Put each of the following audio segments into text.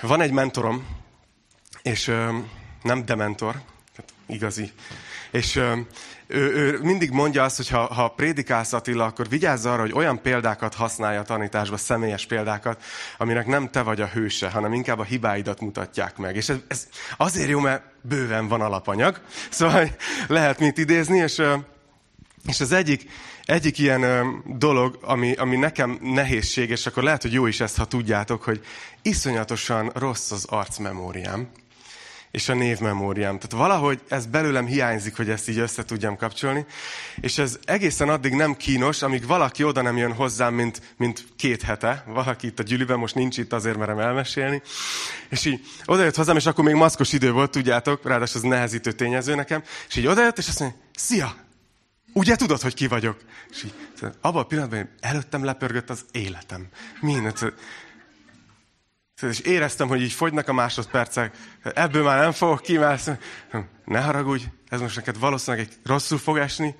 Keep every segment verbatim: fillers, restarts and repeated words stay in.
Van egy mentorom, és nem dementor, igazi. És ő, ő mindig mondja azt, hogy ha, ha prédikálsz, Attila, akkor vigyázz arra, hogy olyan példákat használja a tanításba, személyes példákat, aminek nem te vagy a hőse, hanem inkább a hibáidat mutatják meg. És ez, ez azért jó, mert bőven van alapanyag, szóval lehet mit idézni, és, és az egyik, egyik ilyen dolog, ami, ami nekem nehézség, és akkor lehet, hogy jó is ezt, ha tudjátok, hogy iszonyatosan rossz az arcmemóriám és a névmemóriám. Tehát valahogy ez belőlem hiányzik, hogy ezt így össze tudjam kapcsolni, és ez egészen addig nem kínos, amíg valaki oda nem jön hozzám, mint, mint két hete, valaki itt a gyűliben, most nincs itt, azért merem elmesélni, és így odajött hozzám, és akkor még maszkos idő volt, tudjátok, ráadásul az nehezítő tényező nekem, és így odajött, és azt mondja, szia! Ugye tudod, hogy ki vagyok? És így, abban a pillanatban előttem lepörgött az életem. Mindent. És éreztem, hogy így fogynak a másodpercek, ebből már nem fogok kimászni. Ne haragudj, ez most neked valószínűleg egy rosszul fog esni,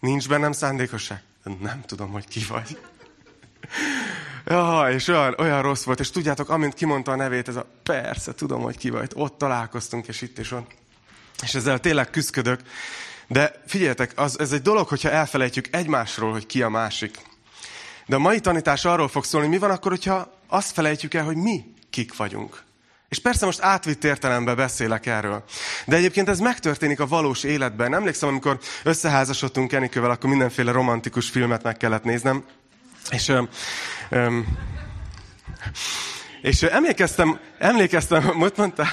nincs bennem szándékosság. Nem tudom, hogy ki vagy. Ja, és olyan, olyan rossz volt, és tudjátok, amint kimondta a nevét, ez a persze, tudom, hogy ki vagy. Ott találkoztunk, és itt és ott. És ezzel tényleg küzdködök. De figyeljetek, az, ez egy dolog, hogyha elfelejtjük egymásról, hogy ki a másik. De a mai tanítás arról fog szólni, mi van akkor, hogyha azt felejtjük el, hogy mi kik vagyunk. És persze most átvitt értelemben beszélek erről. De egyébként ez megtörténik a valós életben. Emlékszem, amikor összeházasodtunk Enikővel, akkor mindenféle romantikus filmet meg kellett néznem. És, öm, öm, és emlékeztem, emlékeztem, mit mondtál?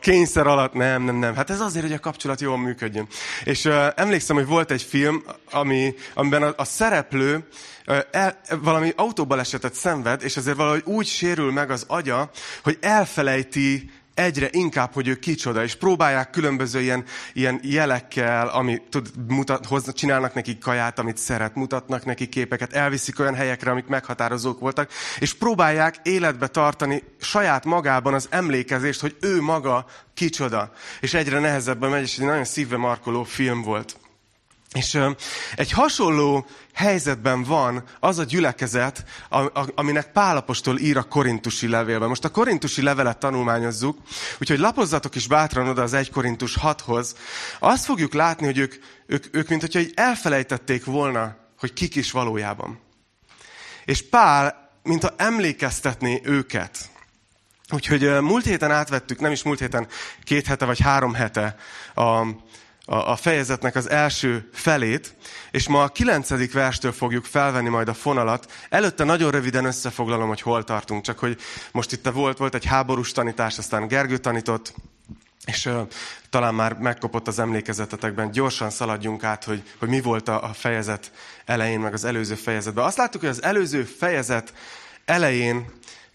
Kényszer alatt, nem, nem, nem. Hát ez azért, hogy a kapcsolat jól működjön. És uh, emlékszem, hogy volt egy film, ami, amiben a, a szereplő uh, el, valami autóbalesetet szenved, és azért valahogy úgy sérül meg az agya, hogy elfelejti egyre inkább, hogy ő kicsoda, és próbálják különböző ilyen, ilyen jelekkel, ami tud, mutat, hozna, csinálnak neki kaját, amit szeret, mutatnak neki képeket, elviszik olyan helyekre, amik meghatározók voltak, és próbálják életbe tartani saját magában az emlékezést, hogy ő maga kicsoda. És egyre nehezebben megy, és egy nagyon szívbe markoló film volt. És ö, egy hasonló helyzetben van az a gyülekezet, a, a, aminek Pál apostol ír a korintusi levélben. Most a korintusi levelet tanulmányozzuk, úgyhogy lapozzatok is bátran oda az egy Korintus hathoz. Azt fogjuk látni, hogy ők, ők, ők mint hogyha így elfelejtették volna, hogy kik is valójában. És Pál, mintha emlékeztetné őket. Úgyhogy ö, múlt héten átvettük, nem is múlt héten, két hete vagy három hete a... a fejezetnek az első felét, és ma a kilencedik verstől fogjuk felvenni majd a fonalat. Előtte nagyon röviden összefoglalom, hogy hol tartunk, csak hogy most itt volt, volt egy háborús tanítás, aztán Gergő tanított, és uh, talán már megkopott az emlékezetetekben. Gyorsan szaladjunk át, hogy, hogy mi volt a, a fejezet elején, meg az előző fejezetben. Azt láttuk, hogy az előző fejezet elején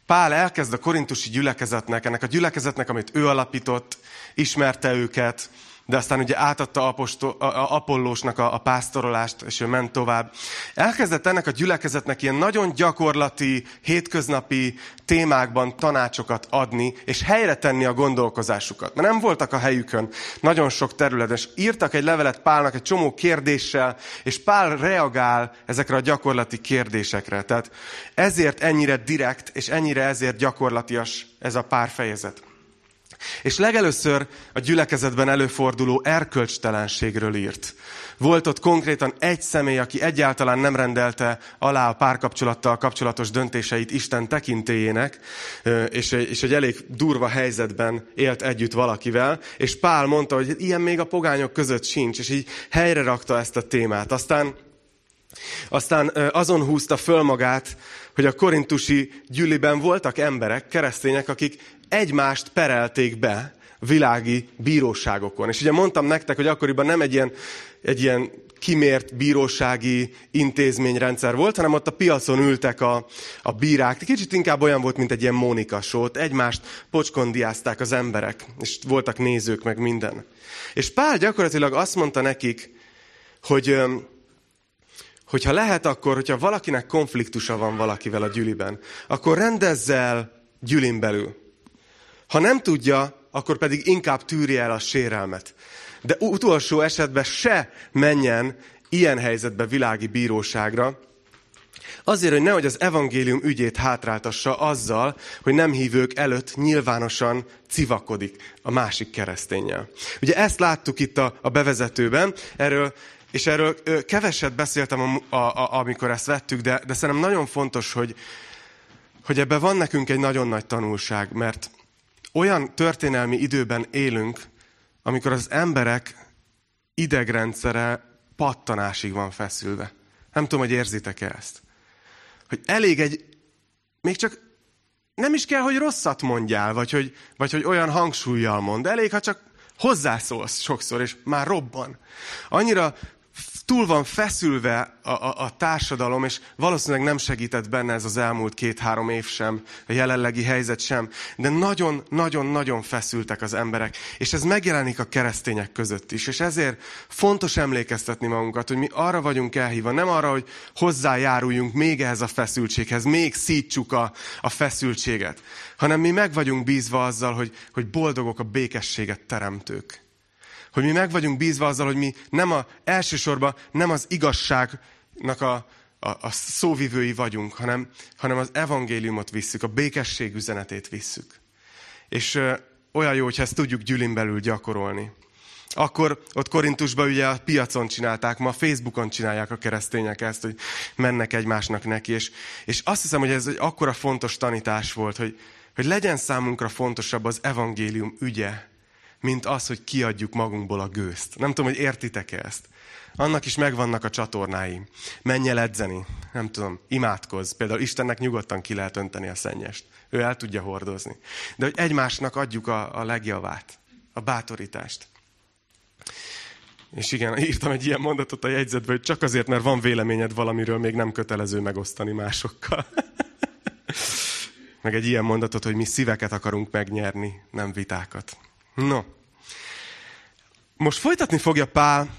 Pál elkezd a korintusi gyülekezetnek, ennek a gyülekezetnek, amit ő alapított, ismerte őket, de aztán ugye átadta apostol, a, a Apollósnak a, a pásztorolást, és ő ment tovább. Elkezdett ennek a gyülekezetnek ilyen nagyon gyakorlati, hétköznapi témákban tanácsokat adni, és helyre tenni a gondolkozásukat. Mert nem voltak a helyükön nagyon sok területen, és írtak egy levelet Pálnak egy csomó kérdéssel, és Pál reagál ezekre a gyakorlati kérdésekre. Tehát ezért ennyire direkt, és ennyire ezért gyakorlatias ez a pár fejezet. És legelőször a gyülekezetben előforduló erkölcstelenségről írt. Volt ott konkrétan egy személy, aki egyáltalán nem rendelte alá a párkapcsolattal kapcsolatos döntéseit Isten tekintélyének, és egy elég durva helyzetben élt együtt valakivel, és Pál mondta, hogy ilyen még a pogányok között sincs, és így helyre rakta ezt a témát. Aztán, aztán azon húzta föl magát, hogy a korintusi gyüliben voltak emberek, keresztények, akik egymást perelték be világi bíróságokon. És ugye mondtam nektek, hogy akkoriban nem egy ilyen, egy ilyen kimért bírósági intézményrendszer volt, hanem ott a piacon ültek a, a bírák. Kicsit inkább olyan volt, mint egy ilyen Mónika show-t. Egymást pocskondiázták az emberek, és voltak nézők, meg minden. És Pál gyakorlatilag azt mondta nekik, hogy... hogyha lehet, akkor, hogyha valakinek konfliktusa van valakivel a gyüliben, akkor rendezz el gyülin belül. Ha nem tudja, akkor pedig inkább tűrje el a sérelmet. De utolsó esetben se menjen ilyen helyzetbe világi bíróságra, Azért, hogy nehogy az evangélium ügyét hátráltassa azzal, hogy nem hívők előtt nyilvánosan civakodik a másik kereszténnyel. Ugye ezt láttuk itt a, a bevezetőben, erről, és erről ö, keveset beszéltem, a, a, amikor ezt vettük, de, de szerintem nagyon fontos, hogy, hogy ebben van nekünk egy nagyon nagy tanulság, mert olyan történelmi időben élünk, amikor az emberek idegrendszere pattanásig van feszülve. Nem tudom, hogy érzitek-e ezt. Hogy elég egy, még csak nem is kell, hogy rosszat mondjál, vagy hogy, vagy hogy olyan hangsúllyal mond. Elég, ha csak hozzászólsz sokszor, és már robban. Annyira túl van feszülve a, a, a társadalom, és valószínűleg nem segített benne ez az elmúlt két-három év sem, a jelenlegi helyzet sem, de nagyon-nagyon-nagyon feszültek az emberek, és ez megjelenik a keresztények között is, és ezért fontos emlékeztetni magunkat, hogy mi arra vagyunk elhívva, nem arra, hogy hozzájáruljunk még ehhez a feszültséghez, még szítsuk a, a feszültséget, hanem mi meg vagyunk bízva azzal, hogy, hogy boldogok a békességet teremtők. Hogy mi meg vagyunk bízva azzal, hogy mi nem a, elsősorban nem az igazságnak a, a, a szóvivői vagyunk, hanem, hanem az evangéliumot visszük, a békesség üzenetét visszük. És ö, olyan jó, hogyha ezt tudjuk gyűlin belül gyakorolni. Akkor ott Korintusban ugye a piacon csinálták, ma Facebookon csinálják a keresztények ezt, hogy mennek egymásnak neki. És, és azt hiszem, hogy ez egy akkora fontos tanítás volt, hogy, hogy legyen számunkra fontosabb az evangélium ügye, mint az, hogy kiadjuk magunkból a gőzt. Nem tudom, hogy értitek-e ezt. Annak is megvannak a csatornái. Menj el edzeni, nem tudom, imádkozz. Például Istennek nyugodtan ki lehet önteni a szennyest. Ő el tudja hordozni. De hogy egymásnak adjuk a, a legjavát, a bátorítást. És igen, írtam egy ilyen mondatot a jegyzetbe, hogy csak azért, mert van véleményed valamiről, még nem kötelező megosztani másokkal. Meg egy ilyen mondatot, hogy mi szíveket akarunk megnyerni, nem vitákat. No, most folytatni fogja Pál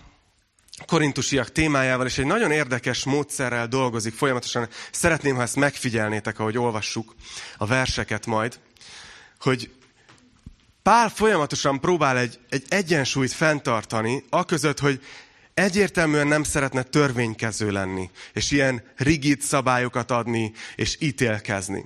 korintusiak témájával, és egy nagyon érdekes módszerrel dolgozik folyamatosan. Szeretném, ha ezt megfigyelnétek, ahogy olvassuk a verseket majd, hogy Pál folyamatosan próbál egy, egy egyensúlyt fenntartani, aközött, hogy egyértelműen nem szeretne törvénykező lenni, és ilyen rigid szabályokat adni, és ítélkezni.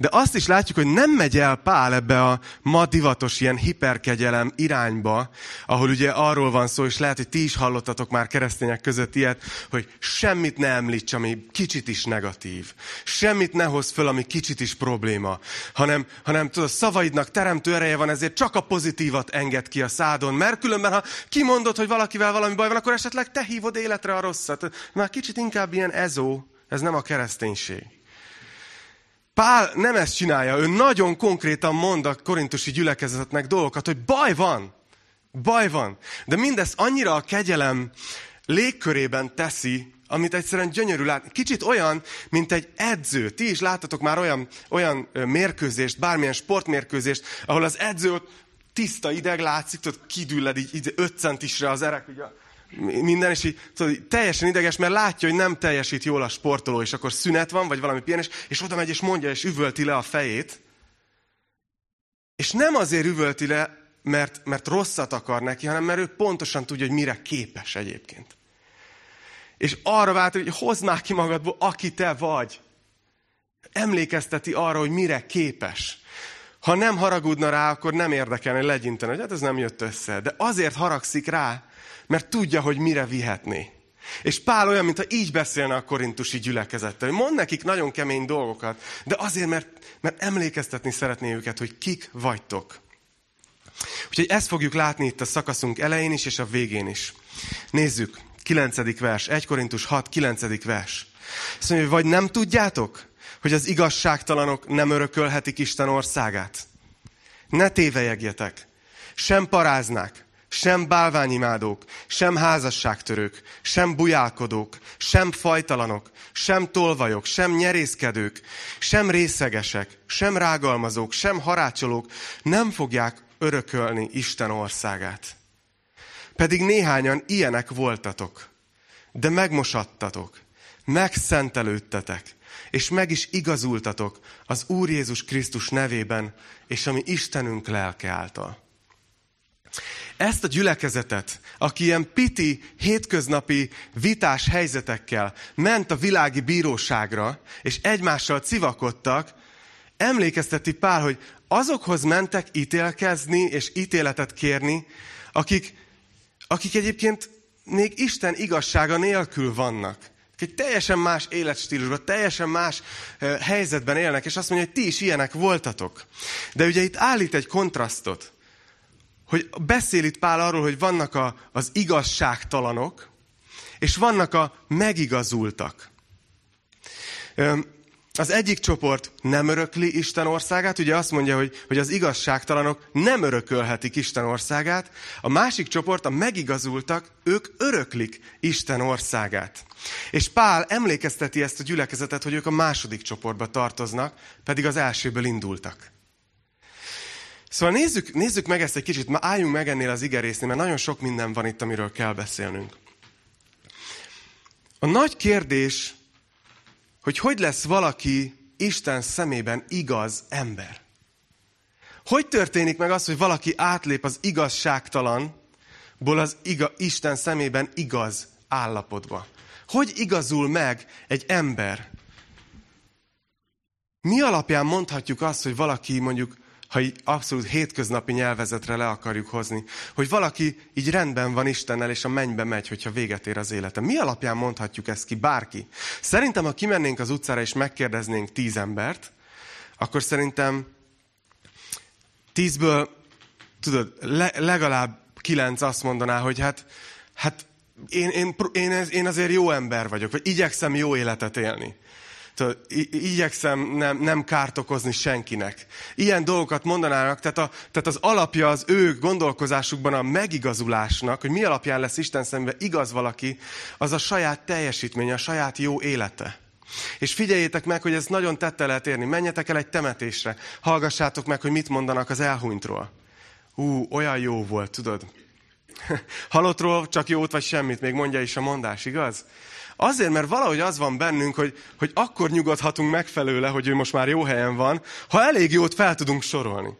De azt is látjuk, hogy nem megy el Pál ebbe a ma divatos ilyen hiperkegyelem irányba, ahol ugye arról van szó, és lehet, hogy ti is hallottatok már keresztények között ilyet, hogy semmit ne említs, ami kicsit is negatív. Semmit ne hozz föl, ami kicsit is probléma. Hanem, hanem tudod, szavaidnak teremtő ereje van, ezért csak a pozitívat enged ki a szádon. Mert különben, ha kimondod, hogy valakivel valami baj van, akkor esetleg te hívod életre a rosszat. Már kicsit inkább ilyen ezó, ez nem a kereszténység. Pál nem ezt csinálja, ő nagyon konkrétan mond a korintusi gyülekezetnek dolgokat, hogy baj van, baj van. De mindezt annyira a kegyelem légkörében teszi, amit egyszerűen gyönyörű látni. Kicsit olyan, mint egy edző. Ti is láttatok már olyan, olyan mérkőzést, bármilyen sportmérkőzést, ahol az edző tiszta ideg látszik, tudod, kidülled így, így öt centisre az erek, ugye? Minden, és így, tudod, teljesen ideges, mert látja, hogy nem teljesít jól a sportoló, és akkor szünet van, vagy valami pihenés, és oda megy, és mondja, és üvölti le a fejét. És nem azért üvölti le, mert, mert rosszat akar neki, hanem mert ő pontosan tudja, hogy mire képes egyébként. És arra vált, hogy hozd már ki magadból, aki te vagy. Emlékezteti arra, hogy mire képes. Ha nem haragudna rá, akkor nem érdekelne, legyintene, hogy hát ez nem jött össze. De azért haragszik rá, mert tudja, hogy mire vihetné. És Pál olyan, mintha így beszélne a korintusi gyülekezettel. Mond nekik nagyon kemény dolgokat, de azért, mert, mert emlékeztetni szeretné őket, hogy kik vagytok. Úgyhogy ezt fogjuk látni itt a szakaszunk elején is, és a végén is. Nézzük, kilencedik vers, Első Korintus hat, kilencedik vers. Azt mondja, vagy nem tudjátok, hogy az igazságtalanok nem örökölhetik Isten országát? Ne tévelyegjetek, sem paráznák, sem bálványimádók, sem házasságtörők, sem bujálkodók, sem fajtalanok, sem tolvajok, sem nyerészkedők, sem részegesek, sem rágalmazók, sem harácsolók nem fogják örökölni Isten országát. Pedig néhányan ilyenek voltatok, de megmosattatok, megszentelődtetek, és meg is igazultatok az Úr Jézus Krisztus nevében, és ami Istenünk lelke által. ezt a gyülekezetet, aki ilyen piti, hétköznapi vitás helyzetekkel ment a világi bíróságra, és egymással civakodtak, emlékezteti Pál, hogy azokhoz mentek ítélkezni és ítéletet kérni, akik, akik egyébként még Isten igazsága nélkül vannak. Egy teljesen más életstílusban, teljesen más helyzetben élnek, és azt mondja, hogy ti is ilyenek voltatok. De ugye itt állít egy kontrasztot, hogy beszél itt Pál arról, hogy vannak a, az igazságtalanok, és vannak a megigazultak. Az egyik csoport nem örökli Isten országát, ugye azt mondja, hogy, hogy az igazságtalanok nem örökölhetik Isten országát, a másik csoport, a megigazultak, ők öröklik Isten országát. És Pál emlékezteti ezt a gyülekezetet, hogy ők a második csoportba tartoznak, pedig az elsőből indultak. Szóval nézzük, nézzük meg ezt egy kicsit, már álljunk meg ennél az igerésznél, mert nagyon sok minden van itt, amiről kell beszélnünk. A nagy kérdés, hogy hogy lesz valaki Isten szemében igaz ember. Hogy történik meg az, hogy valaki átlép az igazságtalanból az iga, Isten szemében igaz állapotba? Hogy igazul meg egy ember? Mi alapján mondhatjuk azt, hogy valaki mondjuk, ha így abszolút hétköznapi nyelvezetre le akarjuk hozni, hogy valaki így rendben van Istennel, és a mennybe megy, hogyha véget ér az élete. Mi alapján mondhatjuk ezt ki bárki? Szerintem, ha kimennénk az utcára, és megkérdeznénk tíz embert, akkor szerintem tízből, tudod, le, legalább kilenc azt mondaná, hogy hát, hát én, én, én, én azért jó ember vagyok, vagy igyekszem jó életet élni. Igyekszem nem, nem kárt okozni senkinek. Ilyen dolgokat mondanának, tehát, a, tehát az alapja az ő gondolkozásukban a megigazulásnak, hogy mi alapján lesz Isten szemben igaz valaki, az a saját teljesítménye, a saját jó élete. És figyeljétek meg, hogy ez nagyon tette lehet érni. Menjetek el egy temetésre, hallgassátok meg, hogy mit mondanak az elhunytról. Ú, olyan jó volt, tudod? Halottról csak jót vagy semmit, még mondja is a mondás, igaz? Azért, mert valahogy az van bennünk, hogy, hogy akkor nyugodhatunk meg felőle, hogy ő most már jó helyen van, ha elég jót fel tudunk sorolni.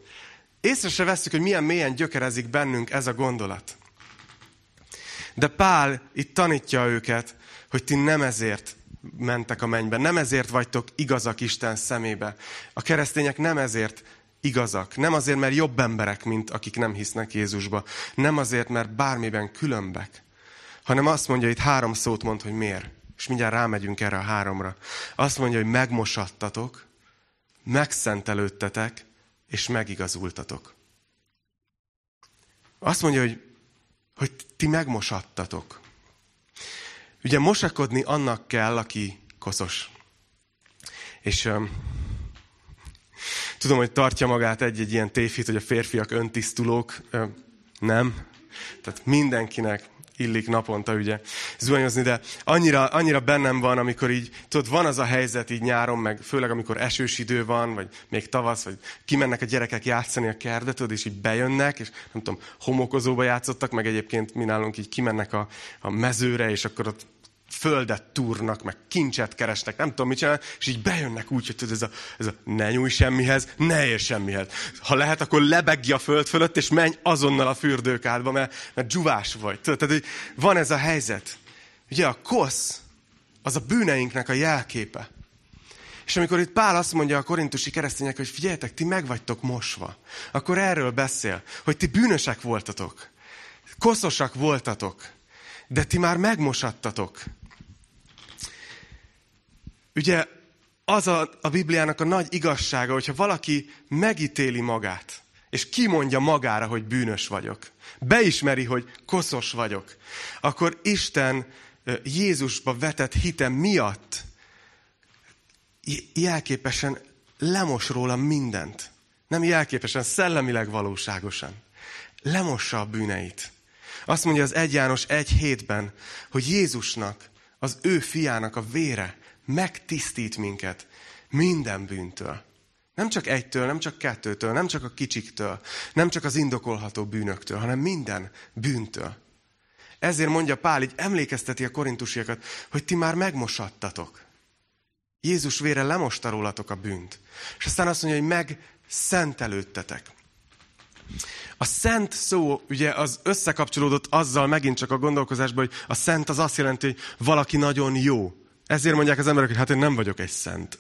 Észre se vesszük, hogy milyen mélyen gyökerezik bennünk ez a gondolat. De Pál itt tanítja őket, hogy ti nem ezért mentek a mennybe, nem ezért vagytok igazak Isten szemébe. A keresztények nem ezért igazak, nem azért, mert jobb emberek, mint akik nem hisznek Jézusba, nem azért, mert bármiben különbek, hanem azt mondja, itt három szót mond, hogy miért. És mindjárt rámegyünk erre a háromra. Azt mondja, hogy megmosattatok, megszentelődtetek, és megigazultatok. Azt mondja, hogy, hogy ti megmosattatok. Ugye mosakodni annak kell, aki koszos. És um, tudom, hogy tartja magát egy-egy ilyen tévhit, hogy a férfiak öntisztulók. Um, nem. Tehát mindenkinek illik naponta ugye zuhanyozni, de annyira, annyira bennem van, amikor így, tudod, van az a helyzet így nyáron, meg főleg amikor esős idő van, vagy még tavasz, vagy kimennek a gyerekek játszani a kertbe, tudod, és így bejönnek, és nem tudom, homokozóba játszottak, meg egyébként mi nálunk így kimennek a, a mezőre, és akkor ott földet túrnak, meg kincset keresnek, nem tudom, mit csinálnak, és így bejönnek úgy, hogy tudod, ez a, ez a ne nyújj semmihez, ne ér semmihez. Ha lehet, akkor lebegj a föld fölött, és menj azonnal a fürdőkádba, mert, mert dzsúvás vagy. Tudod, tehát, hogy van ez a helyzet. Ugye a kosz, az a bűneinknek a jelképe. És amikor itt Pál azt mondja a korintusi keresztények, hogy figyeljetek, ti meg vagytok mosva, akkor erről beszél, hogy ti bűnösek voltatok, koszosak voltatok, de ti már megmosattatok. Ugye az a, a Bibliának a nagy igazsága, hogyha valaki megítéli magát, és kimondja magára, hogy bűnös vagyok, beismeri, hogy koszos vagyok, akkor Isten Jézusba vetett hite miatt jelképesen lemos róla mindent. Nem jelképesen, szellemileg valóságosan. Lemossa a bűneit. Azt mondja az egy János egy hétben, hogy Jézusnak, az ő fiának a vére megtisztít minket minden bűntől. Nem csak egytől, nem csak kettőtől, nem csak a kicsiktől, nem csak az indokolható bűnöktől, hanem minden bűntől. Ezért mondja Pál, így emlékezteti a korintusiakat, hogy ti már megmosattatok. Jézus vére lemosta rólatok a bűnt. És aztán azt mondja, hogy megszentelődtetek. A szent szó, ugye, az összekapcsolódott azzal megint csak a gondolkozásban, hogy a szent az azt jelenti, hogy valaki nagyon jó. Ezért mondják az emberek, hogy hát én nem vagyok egy szent.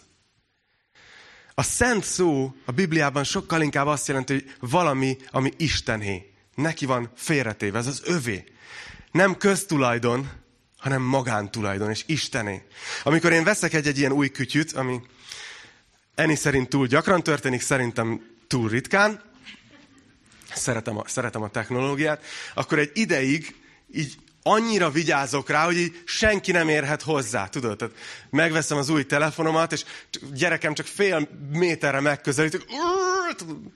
A szent szó a Bibliában sokkal inkább azt jelenti, hogy valami, ami Istené. Neki van félretéve, ez az övé. Nem köztulajdon, hanem magántulajdon, és Istené. Amikor én veszek egy-egy ilyen új kütyüt, ami Eni szerint túl gyakran történik, szerintem túl ritkán, szeretem a, szeretem a technológiát, akkor egy ideig így annyira vigyázok rá, hogy így senki nem érhet hozzá, tudod? Tehát megveszem az új telefonomat, és gyerekem csak fél méterre megközelítük,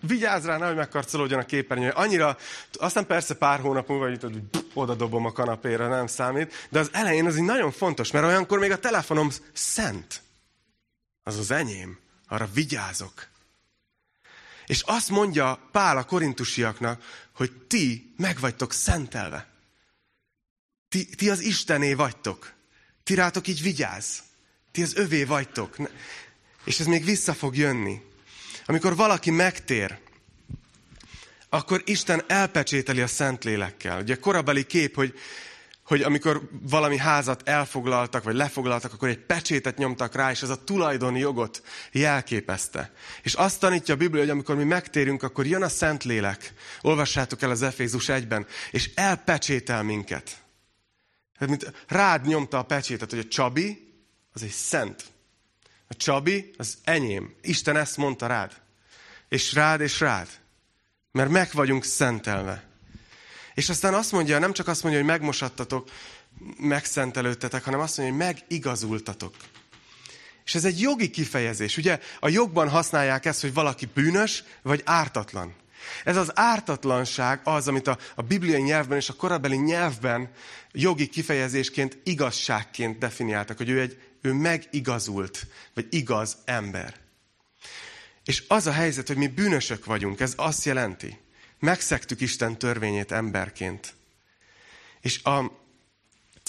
vigyázz rá, nehogy megkarcolódjon a képernyője. Annyira, aztán persze pár hónap múlva így oda dobom a kanapéra, nem számít, de az elején az így nagyon fontos, mert olyankor még a telefonom szent. Az az enyém, arra vigyázok. És azt mondja Pál a korintusiaknak, hogy ti meg vagytok szentelve. Ti, ti az Istené vagytok. Ti rátok így vigyázz. Ti az övé vagytok. És ez még vissza fog jönni. Amikor valaki megtér, akkor Isten elpecsételi a Szentlélekkel. Ugye korabeli kép, hogy, hogy amikor valami házat elfoglaltak, vagy lefoglaltak, akkor egy pecsétet nyomtak rá, és ez a tulajdoni jogot jelképezte. És azt tanítja a Biblia, hogy amikor mi megtérünk, akkor jön a Szentlélek. Olvassátok el az Efézus egyben, és elpecsétel minket. Tehát, mint rád nyomta a pecsétet, hogy a Csabi, az egy szent. A Csabi, az enyém. Isten ezt mondta rád. És rád, és rád. Mert meg vagyunk szentelve. És aztán azt mondja, nem csak azt mondja, hogy megmosattatok, megszentelődtetek, hanem azt mondja, hogy megigazultatok. És ez egy jogi kifejezés. Ugye a jogban használják ezt, hogy valaki bűnös, vagy ártatlan. Ez az ártatlanság az, amit a, a bibliai nyelvben és a korabeli nyelvben jogi kifejezésként, igazságként definiáltak, hogy ő, egy, ő megigazult, vagy igaz ember. És az a helyzet, hogy mi bűnösök vagyunk, ez azt jelenti, megszektük Isten törvényét emberként. És a,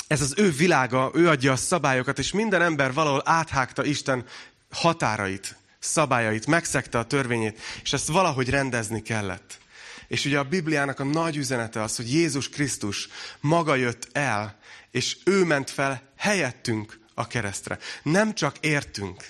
ez az ő világa, ő adja a szabályokat, és minden ember valahol áthágta Isten határait, szabályait, megszegte a törvényét, és ezt valahogy rendezni kellett. És ugye a Bibliának a nagy üzenete az, hogy Jézus Krisztus maga jött el, és ő ment fel helyettünk a keresztre. Nem csak értünk.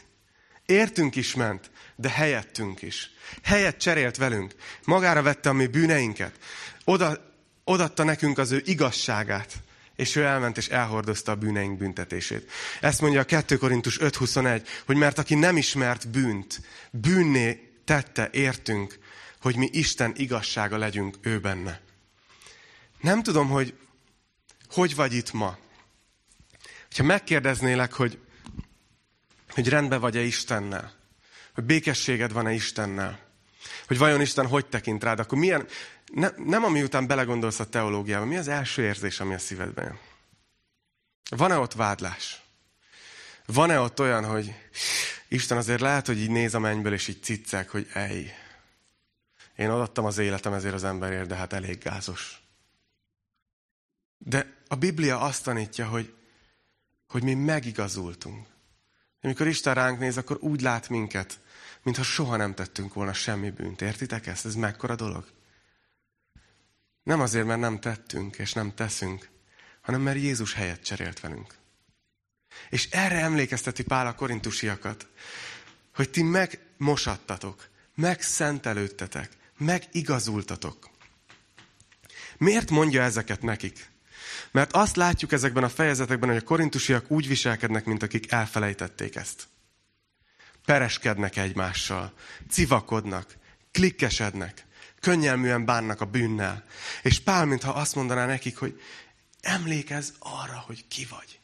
Értünk is ment, de helyettünk is. Helyet cserélt velünk. Magára vette a mi bűneinket. Oda, odatta nekünk az ő igazságát. És ő elment és elhordozta a bűneink büntetését. Ezt mondja a második Korintus öt huszonegy, hogy mert aki nem ismert bűnt, bűnné tette értünk, hogy mi Isten igazsága legyünk ő benne. Nem tudom, hogy hogy vagy itt ma. Ha megkérdeznélek, hogy, hogy rendben vagy-e Istennel, hogy békességed van-e Istennel, hogy vajon Isten hogy tekint rád, akkor milyen... Ne, nem ami után belegondolsz a teológiába, mi az első érzés, ami a szívedben jön? Van-e ott vádlás? Van-e ott olyan, hogy Isten azért lehet, hogy így néz a mennyből, és így ciccek, hogy ej, én odaadtam az életem ezért az emberért, de hát elég gázos. De a Biblia azt tanítja, hogy, hogy mi megigazultunk. Amikor Isten ránk néz, akkor úgy lát minket, mintha soha nem tettünk volna semmi bűnt. Értitek ezt? Ez mekkora dolog? Nem azért, mert nem tettünk és nem teszünk, hanem mert Jézus helyet cserélt velünk. És erre emlékezteti Pál a korintusiakat, hogy ti megmosattatok, megszentelődtetek, megigazultatok. Miért mondja ezeket nekik? Mert azt látjuk ezekben a fejezetekben, hogy a korintusiak úgy viselkednek, mint akik elfelejtették ezt. Pereskednek egymással, civakodnak, klikkesednek, könnyelműen bánnak a bűnnel. És Pál, mintha azt mondaná nekik, hogy emlékezz arra, hogy ki vagy.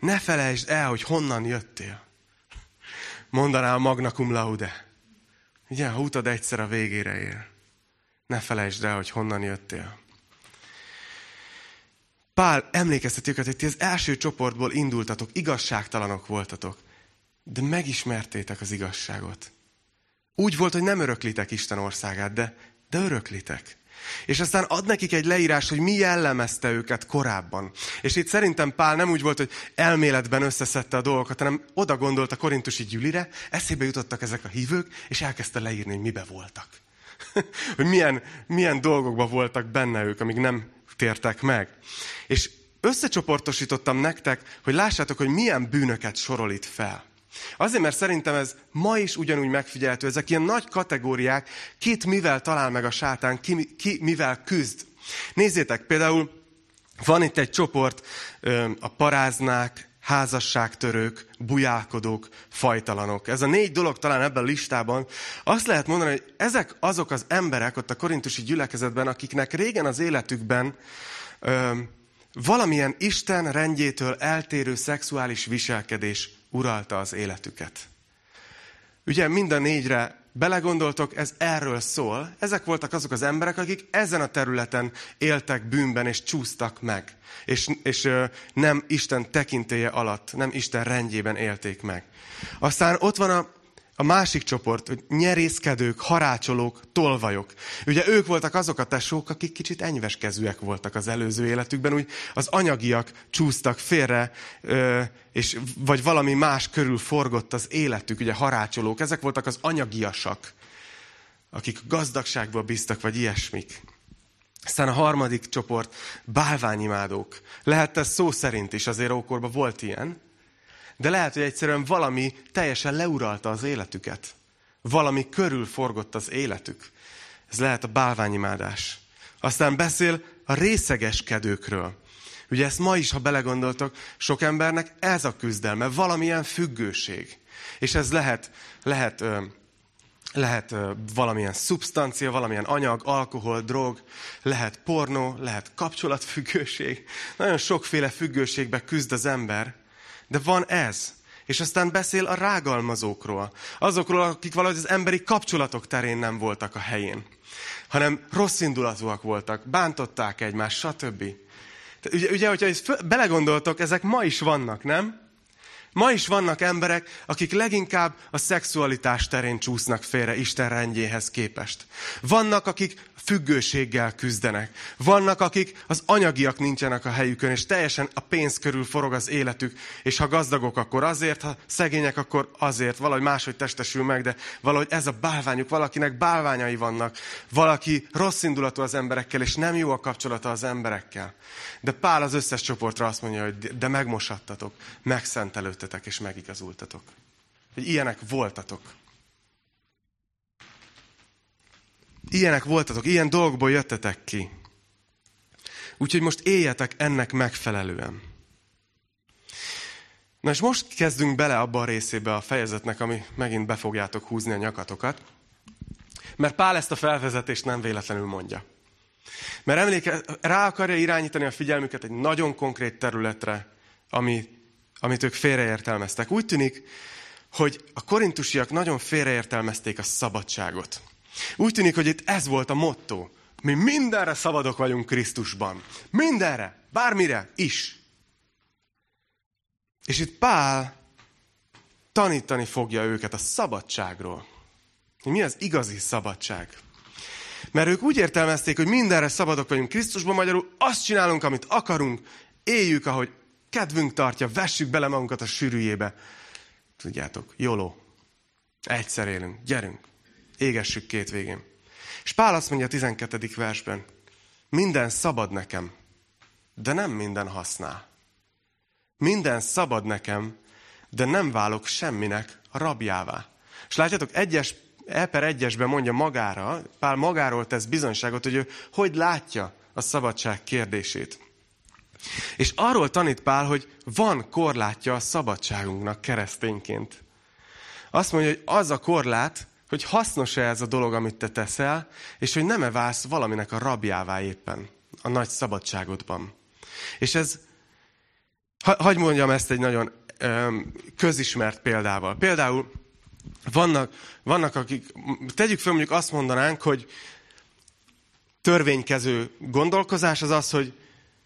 Ne felejtsd el, hogy honnan jöttél. Mondaná a magna cum laude. Ugye, ha utad egyszer a végére ér. Ne felejtsd el, hogy honnan jöttél. Pál emlékezteti őket, hogy ti az első csoportból indultatok, igazságtalanok voltatok, de megismertétek az igazságot. Úgy volt, hogy nem öröklitek Isten országát, de, de öröklitek. És aztán ad nekik egy leírás, hogy mi jellemezte őket korábban. És itt szerintem Pál nem úgy volt, hogy elméletben összeszedte a dolgokat, hanem oda gondolt a korintusi gyűlire, eszébe jutottak ezek a hívők, és elkezdte leírni, hogy mibe voltak. hogy milyen, milyen dolgokban voltak benne ők, amíg nem tértek meg. És összecsoportosítottam nektek, hogy lássátok, hogy milyen bűnöket sorol itt fel. Azért, mert szerintem ez ma is ugyanúgy megfigyelhető. Ezek ilyen nagy kategóriák, kit mivel talál meg a sátán, ki, ki mivel küzd. Nézzétek, például van itt egy csoport, a paráznák, házasságtörők, bujálkodók, fajtalanok. Ez a négy dolog talán ebben a listában. Azt lehet mondani, hogy ezek azok az emberek ott a korintusi gyülekezetben, akiknek régen az életükben öm, valamilyen Isten rendjétől eltérő szexuális viselkedés uralta az életüket. Ugye mind a négyre belegondoltok, ez erről szól. Ezek voltak azok az emberek, akik ezen a területen éltek bűnben, és csúsztak meg. És, és nem Isten tekintélye alatt, nem Isten rendjében élték meg. Aztán ott van a, a másik csoport, hogy nyerészkedők, harácsolók, tolvajok. Ugye ők voltak azok a tesók, akik kicsit enyveskezőek voltak az előző életükben, úgy az anyagiak csúsztak félre, ö, és, vagy valami más körül forgott az életük, ugye harácsolók. Ezek voltak az anyagiasak, akik gazdagságból bíztak, vagy ilyesmik. Aztán a harmadik csoport, bálványimádók. Lehet ez szó szerint is, azért ókorban volt ilyen. De lehet, hogy egyszerűen valami teljesen leuralta az életüket. Valami körül forgott az életük. Ez lehet a bálványimádás. Aztán beszél a részegeskedőkről. Ugye ezt ma is, ha belegondoltok, sok embernek ez a küzdelme, valamilyen függőség. És ez lehet, lehet, lehet valamilyen szubstancia, valamilyen anyag, alkohol, drog, lehet pornó, lehet kapcsolatfüggőség. Nagyon sokféle függőségbe küzd az ember. De van ez. És aztán beszél a rágalmazókról. Azokról, akik valahogy az emberi kapcsolatok terén nem voltak a helyén. Hanem rosszindulatúak voltak, bántották egymást, stb. Ugye, ugye hogyha ezt belegondoltok, ezek ma is vannak, nem? Ma is vannak emberek, akik leginkább a szexualitás terén csúsznak félre Isten rendjéhez képest. Vannak, akik függőséggel küzdenek. Vannak, akik az anyagiak nincsenek a helyükön, és teljesen a pénz körül forog az életük, és ha gazdagok, akkor azért, ha szegények, akkor azért. Valahogy máshogy testesül meg, de valahogy ez a bálványuk, valakinek bálványai vannak. Valaki rosszindulatú az emberekkel, és nem jó a kapcsolata az emberekkel. De Pál az összes csoportra azt mondja, hogy de megmosattatok, megszentelődtetek és megigazultatok. Hogy ilyenek voltatok. Ilyenek voltatok, ilyen dolgokból jöttetek ki. Úgyhogy most éljetek ennek megfelelően. Na és most kezdünk bele abba a részébe a fejezetnek, ami megint be fogjátok húzni a nyakatokat. Mert Pál ezt a felvezetést nem véletlenül mondja. Mert emléke, rá akarja irányítani a figyelmüket egy nagyon konkrét területre, ami amit ők félreértelmeztek. Úgy tűnik, hogy a korintusiak nagyon félreértelmezték a szabadságot. Úgy tűnik, hogy itt ez volt a motto. Mi mindenre szabadok vagyunk Krisztusban. Mindenre, bármire is. És itt Pál tanítani fogja őket a szabadságról. Mi az igazi szabadság? Mert ők úgy értelmezték, hogy mindenre szabadok vagyunk Krisztusban, magyarul azt csinálunk, amit akarunk, éljük, ahogy kedvünk tartja, vessük bele magunkat a sűrűjébe. Tudjátok, jóló. Egyszer élünk, gyerünk, égessük két végén. És Pál azt mondja a tizenkettedik versben, minden szabad nekem, de nem minden használ. Minden szabad nekem, de nem válok semminek a rabjává. És látjátok, egyes, E per egyesben mondja magára, Pál magáról tesz bizonyságot, hogy ő hogy látja a szabadság kérdését. És arról tanít Pál, hogy van korlátja a szabadságunknak keresztényként. Azt mondja, hogy az a korlát, hogy hasznos-e ez a dolog, amit te teszel, és hogy nem-e válsz valaminek a rabjává éppen, a nagy szabadságodban. És ez, ha, hadd mondjam ezt egy nagyon ö, közismert példával. Például vannak, vannak, akik, tegyük fel, mondjuk azt mondanánk, hogy törvénykező gondolkozás az az, hogy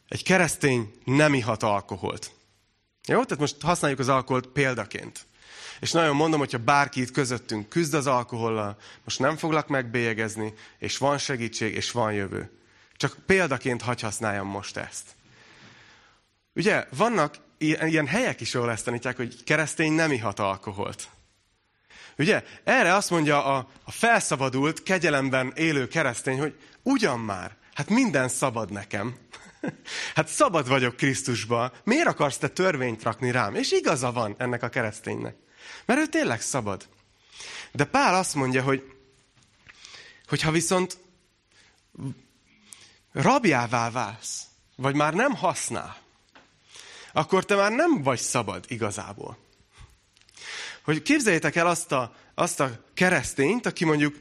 egy keresztény nem ihat alkoholt. Jó? Tehát most használjuk az alkoholt példaként. És nagyon mondom, hogyha bárki itt közöttünk küzd az alkohollal, most nem foglak megbélyegezni, és van segítség, és van jövő. Csak példaként hagy használjam most ezt. Ugye, vannak ilyen helyek is, ahol ezt tanítják, hogy keresztény nem ihat alkoholt. Ugye? Erre azt mondja a, a felszabadult, kegyelemben élő keresztény, hogy ugyan már, hát minden szabad nekem. Hát szabad vagyok Krisztusban. Miért akarsz te törvényt rakni rám? És igaza van ennek a kereszténynek. Mert ő tényleg szabad. De Pál azt mondja, hogy hogyha viszont rabjává válsz, vagy már nem használ, akkor te már nem vagy szabad igazából. Hogy képzeljétek el azt a, azt a keresztényt, aki mondjuk,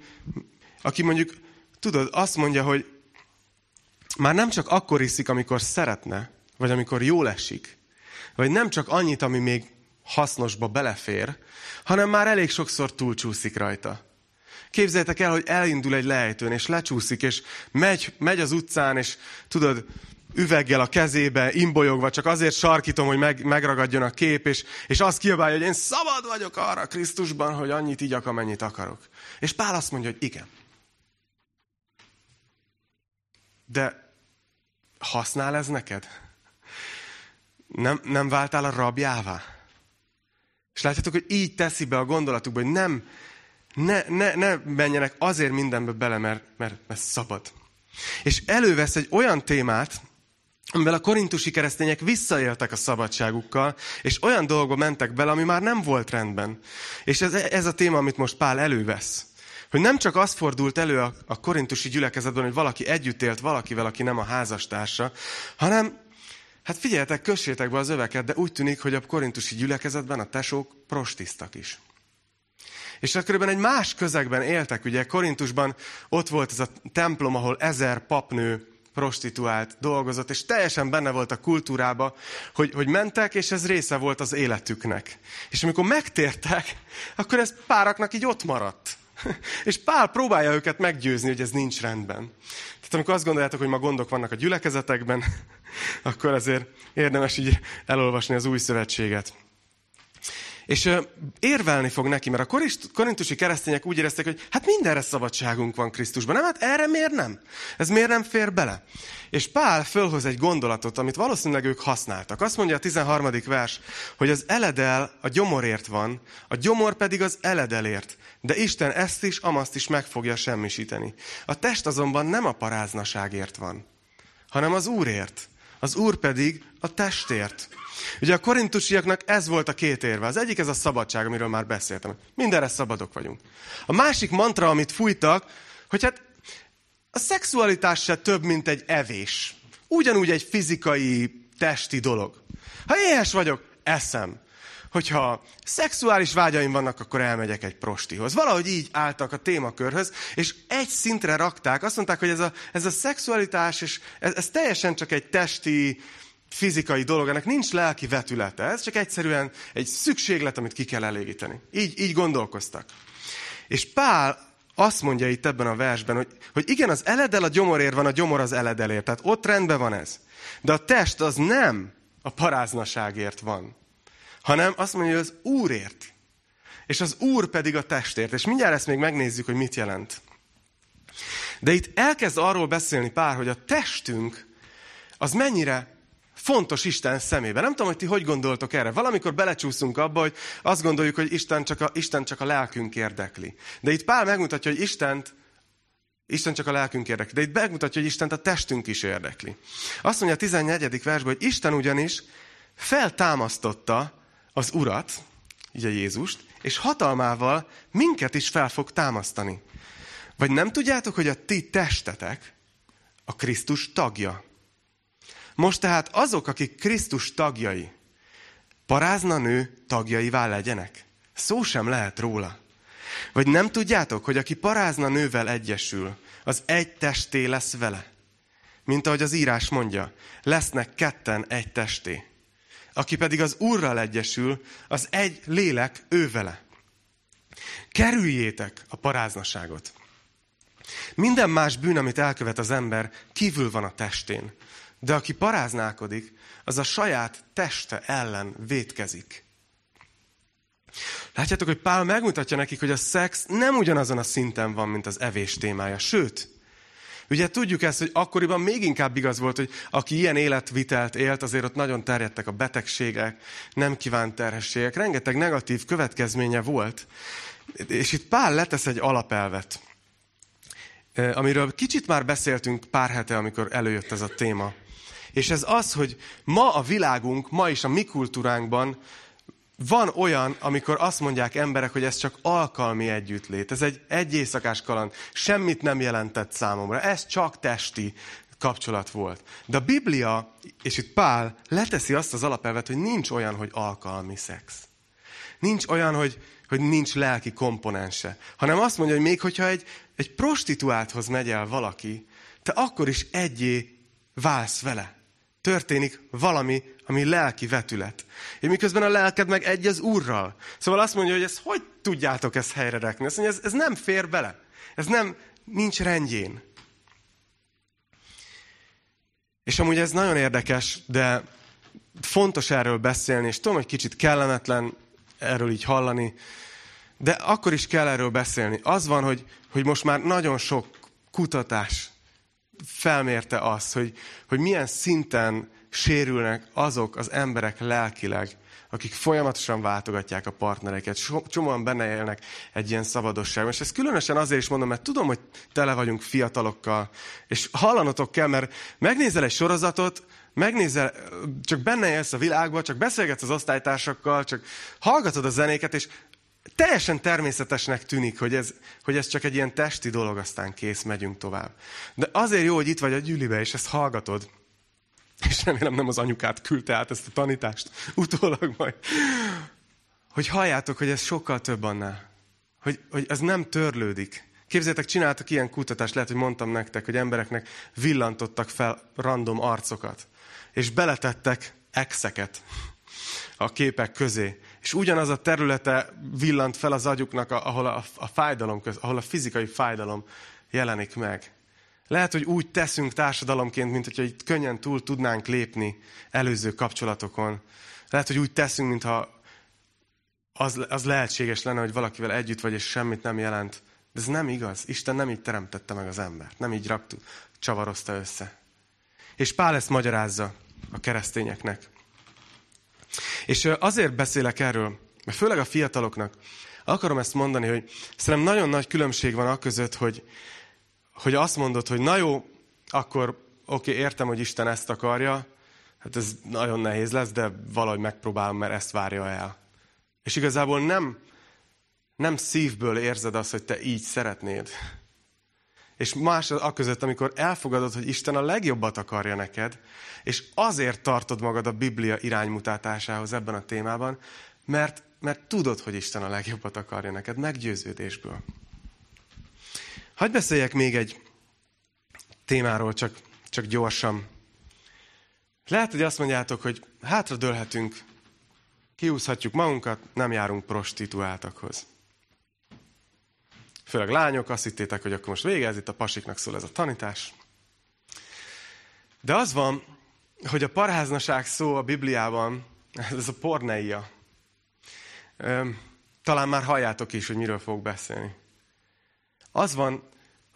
aki mondjuk, tudod, azt mondja, hogy már nem csak akkor iszik, amikor szeretne, vagy amikor jól esik, vagy nem csak annyit, ami még hasznosba belefér, hanem már elég sokszor túlcsúszik rajta. Képzeljétek el, hogy elindul egy lejtőn, és lecsúszik, és megy, megy az utcán, és tudod, üveggel a kezébe, imbolyogva, csak azért sarkítom, hogy meg, megragadjon a kép, és, és azt kiabálja, hogy én szabad vagyok arra Krisztusban, hogy annyit igyak, amennyit akarok. És Pál azt mondja, hogy igen. De használ ez neked? Nem, nem váltál a rabjává? És látjátok, hogy így teszi be a gondolatukba, hogy nem, ne, ne, ne menjenek azért mindenbe bele, mert, mert, mert szabad. És elővesz egy olyan témát, amivel a korintusi keresztények visszaéltek a szabadságukkal, és olyan dolgokba mentek bele, ami már nem volt rendben. És ez, ez a téma, amit most Pál elővesz. Hogy nem csak az fordult elő a, a korintusi gyülekezetben, hogy valaki együtt élt valakivel, aki nem a házastársa, hanem, hát figyeljetek, kössétek be az öveket, de úgy tűnik, hogy a korintusi gyülekezetben a tesók prostisztak is. És körülbelül egy más közegben éltek, ugye Korintusban ott volt ez a templom, ahol ezer papnő prostituált dolgozott, és teljesen benne volt a kultúrába, hogy, hogy mentek, és ez része volt az életüknek. És amikor megtértek, akkor ez páraknak így ott maradt. És Pál próbálja őket meggyőzni, hogy ez nincs rendben. Tehát amikor azt gondoljátok, hogy ma gondok vannak a gyülekezetekben, akkor azért érdemes így elolvasni az Új Szövetséget. És érvelni fog neki, mert a korintusi keresztények úgy érezték, hogy hát mindenre szabadságunk van Krisztusban. Nem, hát erre miért nem? Ez miért nem fér bele? És Pál fölhoz egy gondolatot, amit valószínűleg ők használtak. Azt mondja a tizenharmadik vers, hogy az eledel a gyomorért van, a gyomor pedig az eledelért, de Isten ezt is, amazt is meg fogja semmisíteni. A test azonban nem a paráznaságért van, hanem az Úrért. Az Úr pedig a testért. Ugye a korintusiaknak ez volt a két érve. Az egyik ez a szabadság, amiről már beszéltem. Mindenre szabadok vagyunk. A másik mantra, amit fújtak, hogy hát a szexualitás se több, mint egy evés. Ugyanúgy egy fizikai, testi dolog. Ha éhes vagyok, eszem. Hogyha szexuális vágyaim vannak, akkor elmegyek egy prostihoz. Valahogy így álltak a témakörhöz, és egy szintre rakták. Azt mondták, hogy ez a, ez a szexualitás, és ez, ez teljesen csak egy testi, fizikai dolog, ennek nincs lelki vetülete. Ez csak egyszerűen egy szükséglet, amit ki kell elégíteni. Így, így gondolkoztak. És Pál azt mondja itt ebben a versben, hogy, hogy igen, az eledel a gyomorért van, a gyomor az eledelért. Tehát ott rendben van ez. De a test az nem a paráznaságért van, hanem azt mondja, hogy az Úrért, és az Úr pedig a testért. És mindjárt ezt még megnézzük, hogy mit jelent. De itt elkezd arról beszélni Pál, hogy a testünk az mennyire fontos Isten szemébe. Nem tudom, hogy ti hogy gondoltok erre. Valamikor belecsúszunk abba, hogy azt gondoljuk, hogy Isten csak a, Isten csak a lelkünk érdekli. De itt Pál megmutatja, hogy Istent, Isten csak a lelkünk érdekli. De itt megmutatja, hogy Istent a testünk is érdekli. Azt mondja a tizennegyedik versben, hogy Isten ugyanis feltámasztotta az Urat, ugye Jézust, és hatalmával minket is fel fog támasztani. Vagy nem tudjátok, hogy a ti testetek a Krisztus tagja? Most tehát azok, akik Krisztus tagjai, parázna nő tagjaivá legyenek. Szó sem lehet róla. Vagy nem tudjátok, hogy aki parázna nővel egyesül, az egy testé lesz vele. Mint ahogy az írás mondja, lesznek ketten egy testé. Aki pedig az Úrral egyesül, az egy lélek ő vele. Kerüljétek a paráznaságot. Minden más bűn, amit elkövet az ember, kívül van a testén. De aki paráználkodik, az a saját teste ellen vétkezik. Látjátok, hogy Pál megmutatja nekik, hogy a szex nem ugyanazon a szinten van, mint az evés témája. Sőt, ugye tudjuk ezt, hogy akkoriban még inkább igaz volt, hogy aki ilyen életvitelt élt, azért ott nagyon terjedtek a betegségek, nem kívánt terhességek, rengeteg negatív következménye volt. És itt Pál letesz egy alapelvet, amiről kicsit már beszéltünk pár hete, amikor előjött ez a téma. És ez az, hogy ma a világunk, ma is a mi kultúránkban van olyan, amikor azt mondják emberek, hogy ez csak alkalmi együttlét, ez egy egyészakás kaland, semmit nem jelentett számomra, ez csak testi kapcsolat volt. De a Biblia, és itt Pál leteszi azt az alapelvet, hogy nincs olyan, hogy alkalmi szex. Nincs olyan, hogy, hogy nincs lelki komponense. Hanem azt mondja, hogy még hogyha egy, egy prostituálthoz megy el valaki, te akkor is egyé válsz vele. Történik valami, ami lelki vetület. És miközben a lelked meg egy az Úrral. Szóval azt mondja, hogy ezt hogy tudjátok ezt helyre rakni? Azt mondja, ez, ez nem fér bele. Ez nem, nincs rendjén. És amúgy ez nagyon érdekes, de fontos erről beszélni, és tudom, hogy kicsit kellemetlen erről így hallani, de akkor is kell erről beszélni. Az van, hogy, hogy most már nagyon sok kutatás felmérte azt, hogy, hogy milyen szinten sérülnek azok az emberek lelkileg, akik folyamatosan váltogatják a partnereket, csomóan benne élnek egy ilyen szabadosságban. És ezt különösen azért is mondom, mert tudom, hogy tele vagyunk fiatalokkal, és hallanotok kell, mert megnézel egy sorozatot, megnézel, csak benne élsz a világban, csak beszélgetsz az osztálytársakkal, csak hallgatod a zenéket, és teljesen természetesnek tűnik, hogy ez, hogy ez csak egy ilyen testi dolog, aztán kész, megyünk tovább. De azért jó, hogy itt vagy a gyülibe, és ezt hallgatod. És remélem nem az anyukát küldte át ezt a tanítást utólag majd. Hogy halljátok, hogy ez sokkal több annál. Hogy, hogy ez nem törlődik. Képzeljétek, csináltak ilyen kutatást, lehet, hogy mondtam nektek, hogy embereknek villantottak fel random arcokat. És beletettek exeket a képek közé. És ugyanaz a területe villant fel az agyuknak, ahol a, a fájdalom köz, ahol a fizikai fájdalom jelenik meg. Lehet, hogy úgy teszünk társadalomként, mint hogyha itt könnyen túl tudnánk lépni előző kapcsolatokon. Lehet, hogy úgy teszünk, mintha az, az lehetséges lenne, hogy valakivel együtt vagy, és semmit nem jelent. De ez nem igaz. Isten nem így teremtette meg az embert. Nem így raktuk, csavarozta össze. És Pál ezt magyarázza a keresztényeknek. És azért beszélek erről, mert főleg a fiataloknak akarom ezt mondani, hogy szerintem nagyon nagy különbség van a között, hogy hogy azt mondod, hogy na jó, akkor oké, értem, hogy Isten ezt akarja, hát ez nagyon nehéz lesz, de valahogy megpróbálom, mert ezt várja el. És igazából nem, nem szívből érzed azt, hogy te így szeretnéd. És más a között, amikor elfogadod, hogy Isten a legjobbat akarja neked, és azért tartod magad a Biblia iránymutatásához ebben a témában, mert, mert tudod, hogy Isten a legjobbat akarja neked, meggyőződésből. Hadd beszéljek még egy témáról, csak, csak gyorsan. Lehet, hogy azt mondjátok, hogy hátradőlhetünk, kiúszhatjuk magunkat, nem járunk prostituáltakhoz. Főleg lányok, azt hittétek, hogy akkor most vége, ez itt a pasiknak szól ez a tanítás. De az van, hogy a parháznaság szó a Bibliában, ez a porneia. Talán már halljátok is, hogy miről fogok beszélni. Az van,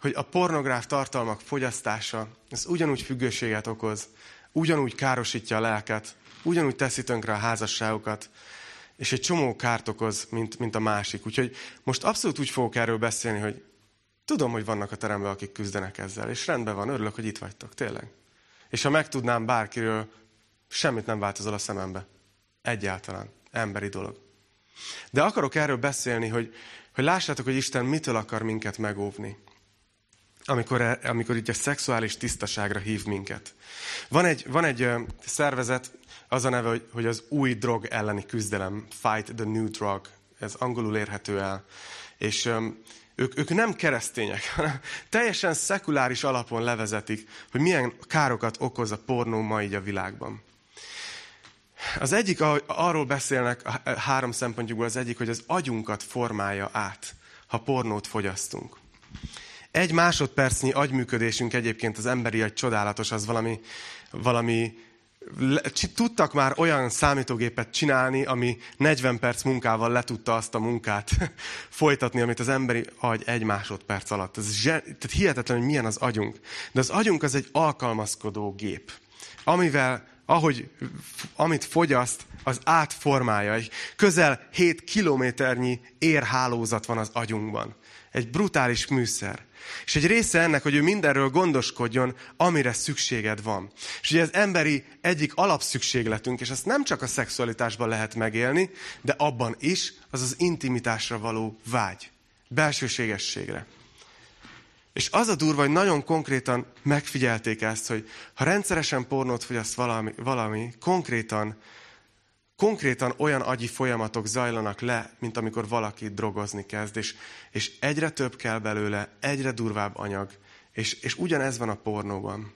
hogy a pornográf tartalmak fogyasztása, ez ugyanúgy függőséget okoz, ugyanúgy károsítja a lelket, ugyanúgy teszi tönkre a házasságokat, és egy csomó kárt okoz, mint, mint a másik. Úgyhogy most abszolút úgy fogok erről beszélni, hogy tudom, hogy vannak a teremben, akik küzdenek ezzel, és rendben van, örülök, hogy itt vagytok, tényleg. És ha megtudnám bárkiről, semmit nem változol a szemembe. Egyáltalán. Emberi dolog. De akarok erről beszélni, hogy Hogy lássátok, hogy Isten mitől akar minket megóvni, amikor, amikor így a szexuális tisztaságra hív minket. Van egy, van egy szervezet, az a neve, hogy, hogy az új drog elleni küzdelem, Fight the New Drug, ez angolul érhető el, és ők, ők nem keresztények, hanem teljesen szekuláris alapon levezetik, hogy milyen károkat okoz a pornó ma így a világban. Az egyik, arról beszélnek a három szempontjukból, az egyik, hogy az agyunkat formálja át, ha pornót fogyasztunk. Egy másodpercnyi agyműködésünk egyébként, az emberi agy csodálatos, az valami, valami tudtak már olyan számítógépet csinálni, ami negyven perc munkával le tudta azt a munkát folytatni, amit az emberi agy egy másodperc alatt. Ez zse, tehát hihetetlen, hogy milyen az agyunk. De az agyunk az egy alkalmazkodó gép, amivel ahogy, amit fogyaszt, az átformálja. Egy közel hét kilométernyi érhálózat van az agyunkban. Egy brutális műszer. És egy része ennek, hogy ő mindenről gondoskodjon, amire szükséged van. És ugye az emberi egyik alapszükségletünk, és ezt nem csak a szexualitásban lehet megélni, de abban is, az az intimitásra való vágy. Belsőségességre. És az a durva, hogy nagyon konkrétan megfigyelték ezt, hogy ha rendszeresen pornót fogyaszt valami, valami konkrétan, konkrétan olyan agyi folyamatok zajlanak le, mint amikor valaki drogozni kezd, és, és egyre több kell belőle, egyre durvább anyag, és, és ugyanez van a pornóban.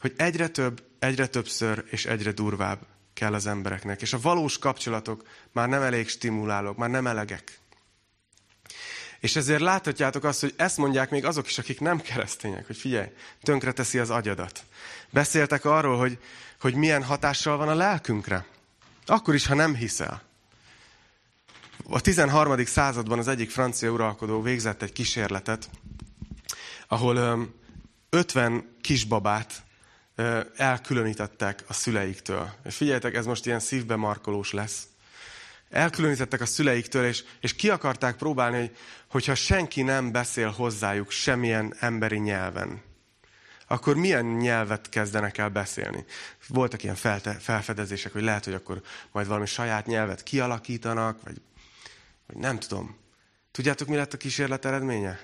Hogy egyre több, egyre többször, és egyre durvább kell az embereknek. És a valós kapcsolatok már nem elég stimulálók, már nem elegek. És ezért láthatjátok azt, hogy ezt mondják még azok is, akik nem keresztények, hogy figyelj, tönkreteszi az agyadat. Beszéltek arról, hogy, hogy milyen hatással van a lelkünkre. Akkor is, ha nem hiszel. A tizenharmadik században az egyik francia uralkodó végzett egy kísérletet, ahol ötven kisbabát elkülönítettek a szüleiktől. Figyeljetek, ez most ilyen szívbe markolós lesz. Elkülönítettek a szüleiktől, és, és ki akarták próbálni, hogy, hogyha senki nem beszél hozzájuk semmilyen emberi nyelven, akkor milyen nyelvet kezdenek el beszélni? Voltak ilyen felte, felfedezések, hogy lehet, hogy akkor majd valami saját nyelvet kialakítanak, vagy, vagy nem tudom. Tudjátok, mi lett a kísérlet eredménye?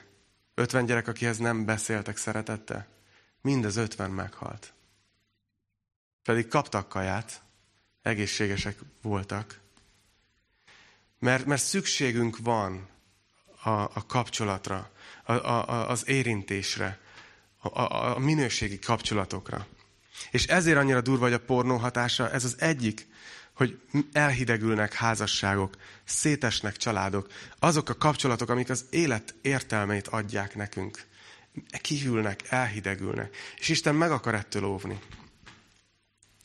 ötven gyerek, akihez nem beszéltek szeretettel? Mind az ötven meghalt. Pedig kaptak kaját, egészségesek voltak. Mert, mert szükségünk van a, a kapcsolatra, a, a, az érintésre, a, a, a minőségi kapcsolatokra. És ezért annyira durva, hogy a pornó hatása, ez az egyik, hogy elhidegülnek házasságok, szétesnek családok, azok a kapcsolatok, amik az élet értelmét adják nekünk. Kihűlnek, elhidegülnek, és Isten meg akar ettől óvni.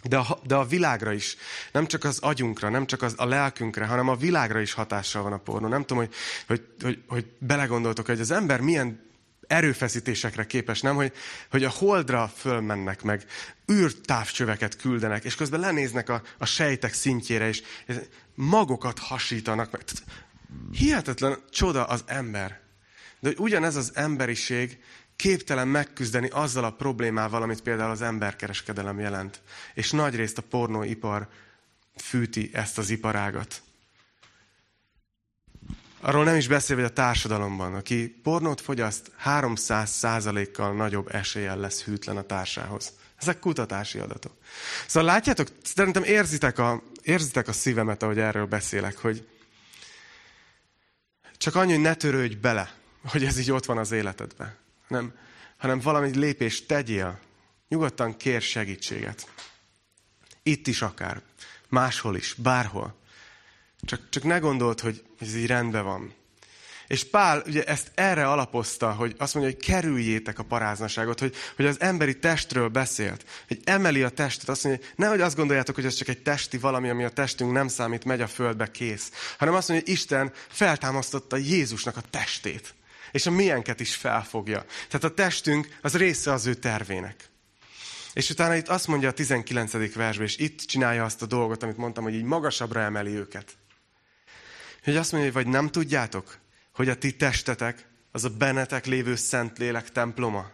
De a, de a világra is, nem csak az agyunkra, nem csak az, a lelkünkre, hanem a világra is hatással van a pornó. Nem tudom, hogy, hogy, hogy, hogy belegondoltok, hogy az ember milyen erőfeszítésekre képes, nem? Hogy, hogy a holdra fölmennek meg, űrtávcsöveket küldenek, és közben lenéznek a, a sejtek szintjére, és magokat hasítanak meg. Hihetetlen csoda az ember. De hogy ugyanez az emberiség képtelen megküzdeni azzal a problémával, amit például az emberkereskedelem jelent. És nagyrészt a pornóipar fűti ezt az iparágat. Arról nem is beszélve, hogy a társadalomban, aki pornót fogyaszt, háromszáz százalékkal nagyobb eséllyel lesz hűtlen a társához. Ezek kutatási adatok. Szóval látjátok, szerintem érzitek a, érzitek a szívemet, ahogy erről beszélek, hogy csak annyi, hogy ne törődj bele, hogy ez így ott van az életedben. Nem, hanem valami lépést tegyél, nyugodtan kér segítséget. Itt is akár, máshol is, bárhol. Csak, csak ne gondold, hogy ez így rendben van. És Pál ugye ezt erre alapozta, hogy azt mondja, hogy kerüljétek a paráznaságot, hogy, hogy az emberi testről beszélt, hogy emeli a testet, azt mondja, hogy nehogy azt gondoljátok, hogy ez csak egy testi valami, ami a testünk nem számít, megy a földbe, kész. Hanem azt mondja, hogy Isten feltámasztotta Jézusnak a testét. És a miénket is felfogja. Tehát a testünk az része az ő tervének. És utána itt azt mondja a tizenkilencedik versben, és itt csinálja azt a dolgot, amit mondtam, hogy így magasabbra emeli őket. Hogy azt mondja, hogy vagy nem tudjátok, hogy a ti testetek az a bennetek lévő Szentlélek temploma,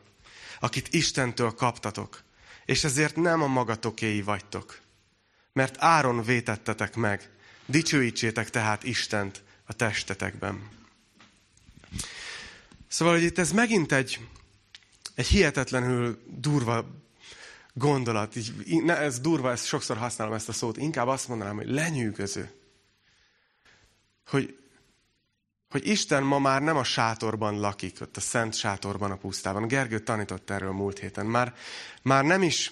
akit Istentől kaptatok, és ezért nem a magatokéi vagytok, mert áron vétettetek meg, dicsőítsétek tehát Istent a testetekben. Szóval, hogy itt ez megint egy, egy hihetetlenül durva gondolat. Így, ne, ez durva, ezt sokszor használom ezt a szót. Inkább azt mondanám, hogy lenyűgöző. Hogy, hogy Isten ma már nem a sátorban lakik, ott a szent sátorban, a pusztában. Gergő tanított erről múlt héten. Már, már nem is,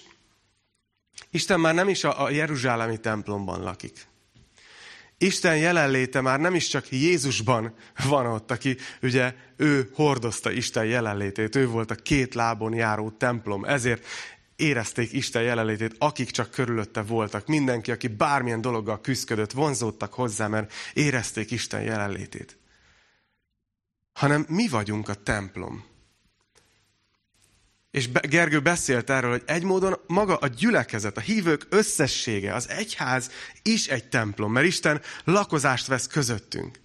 Isten már nem is a, a jeruzsálemi templomban lakik. Isten jelenléte már nem is csak Jézusban van ott, aki ugye ő hordozta Isten jelenlétét, ő volt a két lábon járó templom, ezért érezték Isten jelenlétét, akik csak körülötte voltak, mindenki, aki bármilyen dologgal küszködött, vonzódtak hozzá, mert érezték Isten jelenlétét. Hanem mi vagyunk a templom. és Gergő beszélt erről, hogy egy módon maga a gyülekezet, a hívők összessége, az egyház is egy templom, mert Isten lakozást vesz közöttünk.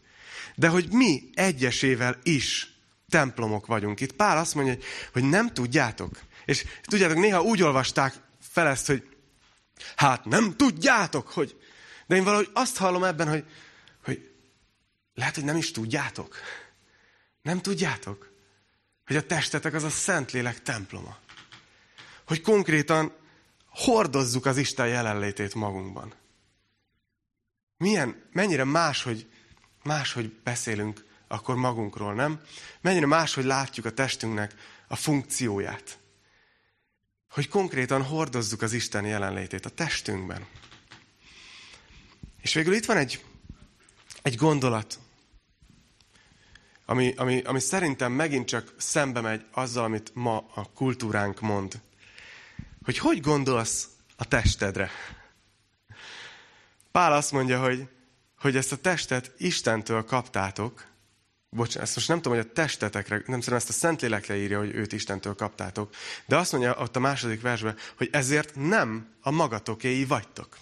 De hogy mi egyesével is templomok vagyunk. Itt Pál azt mondja, hogy nem tudjátok. És tudjátok, néha úgy olvasták fel ezt, hogy hát nem tudjátok, hogy... De én valahogy azt hallom ebben, hogy, hogy lehet, hogy nem is tudjátok. Nem tudjátok, hogy a testetek az a Szentlélek temploma. Hogy konkrétan hordozzuk az Isten jelenlétét magunkban. Milyen, mennyire máshogy, máshogy beszélünk akkor magunkról, nem? Mennyire máshogy látjuk a testünknek a funkcióját. Hogy konkrétan hordozzuk az Isten jelenlétét a testünkben. És végül itt van egy, egy gondolat, ami, ami, ami szerintem megint csak szembe megy azzal, amit ma a kultúránk mond. Hogy hogy gondolsz a testedre? Pál azt mondja, hogy, hogy ezt a testet Istentől kaptátok. Bocsánat, ezt most nem tudom, hogy a testetekre, nem szerintem ezt a Szentlélekre írja, hogy őt Istentől kaptátok. De azt mondja ott a második versben, hogy ezért nem a magatokéi vagytok.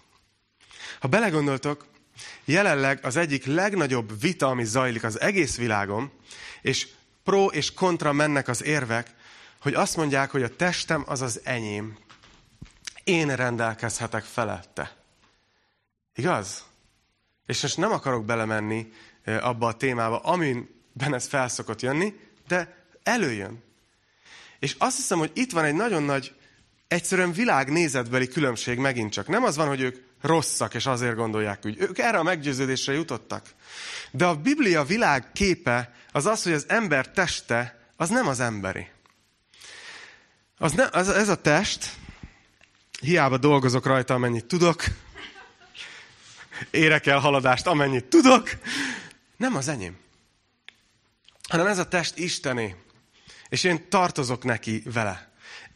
Ha belegondoltok, jelenleg az egyik legnagyobb vita, ami zajlik az egész világon, és pro és kontra mennek az érvek, hogy azt mondják, hogy a testem az az enyém. Én rendelkezhetek felette. Igaz? És most nem akarok belemenni abba a témába, amiben ez fel szokott jönni, de előjön. És azt hiszem, hogy itt van egy nagyon nagy, egyszerűen világnézetbeli különbség megint csak. Nem az van, hogy ők rosszak, és azért gondolják úgy. Ők erre a meggyőződésre jutottak. De a Biblia világ képe az az, hogy az ember teste, az nem az emberi. Az ne, az, ez a test, hiába dolgozok rajta, amennyit tudok, érek el haladást, amennyit tudok, nem az enyém. Hanem ez a test Istené. És én tartozok neki vele.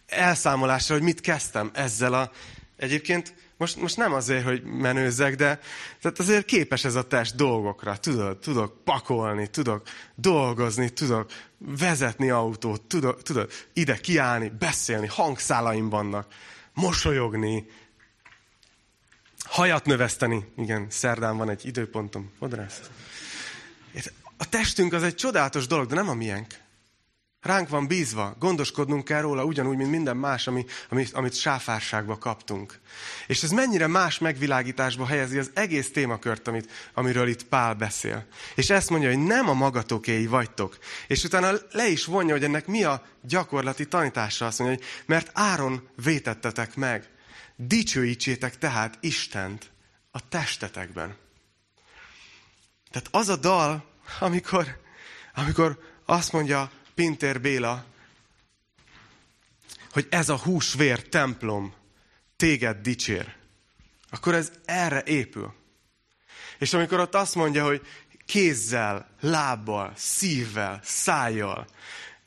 Elszámolásra, hogy mit kezdtem ezzel a... Egyébként most, most nem azért, hogy menőzzek, de tehát azért képes ez a test dolgokra. Tudod, tudok pakolni, tudok dolgozni, tudok vezetni autót, tudok, tudod ide kiállni, beszélni, hangszálaim vannak, mosolyogni, hajat növeszteni. Igen, szerdán van egy időpontom, fodrász. A testünk az egy csodálatos dolog, de nem a miénk. Ránk van bízva, gondoskodnunk kell róla, ugyanúgy, mint minden más, ami, amit, amit sáfárságba kaptunk. És ez mennyire más megvilágításba helyezi az egész témakört, amit, amiről itt Pál beszél. És ezt mondja, hogy nem a magatokéi vagytok. És utána le is vonja, hogy ennek mi a gyakorlati tanítása, azt mondja, hogy mert áron vétettetek meg. Dicsőítsétek tehát Istent a testetekben. Tehát az a dal, amikor, amikor azt mondja Pintér Béla, hogy ez a húsvér templom téged dicsér, akkor ez erre épül. És amikor ott azt mondja, hogy kézzel, lábbal, szívvel, szájjal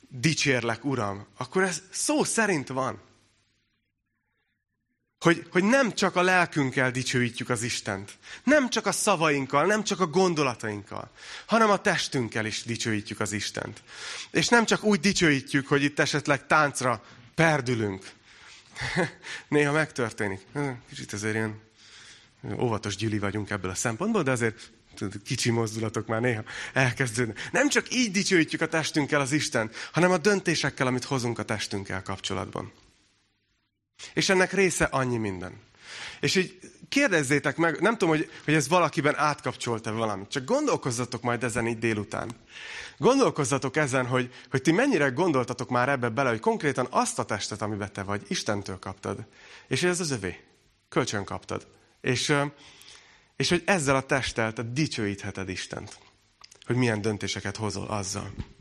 dicsérlek, Uram, akkor ez szó szerint van. Hogy, hogy nem csak a lelkünkkel dicsőítjük az Istent, nem csak a szavainkkal, nem csak a gondolatainkkal, hanem a testünkkel is dicsőítjük az Istent. És nem csak úgy dicsőítjük, hogy itt esetleg táncra perdülünk. Néha megtörténik. Kicsit azért ilyen óvatos gyüli vagyunk ebből a szempontból, de azért kicsi mozdulatok már néha elkezdődnek. Nem csak így dicsőítjük a testünkkel az Istent, hanem a döntésekkel, amit hozunk a testünkkel kapcsolatban. És ennek része annyi minden. És így kérdezzétek meg, nem tudom, hogy, hogy ez valakiben átkapcsolt-e valamit, csak gondolkozzatok majd ezen így délután. Gondolkozzatok ezen, hogy, hogy ti mennyire gondoltatok már ebbe bele, hogy konkrétan azt a testet, amiben te vagy, Istentől kaptad. És ez az övé. Kölcsön kaptad. És, és hogy ezzel a testtel te dicsőítheted Istent. Hogy milyen döntéseket hozol azzal.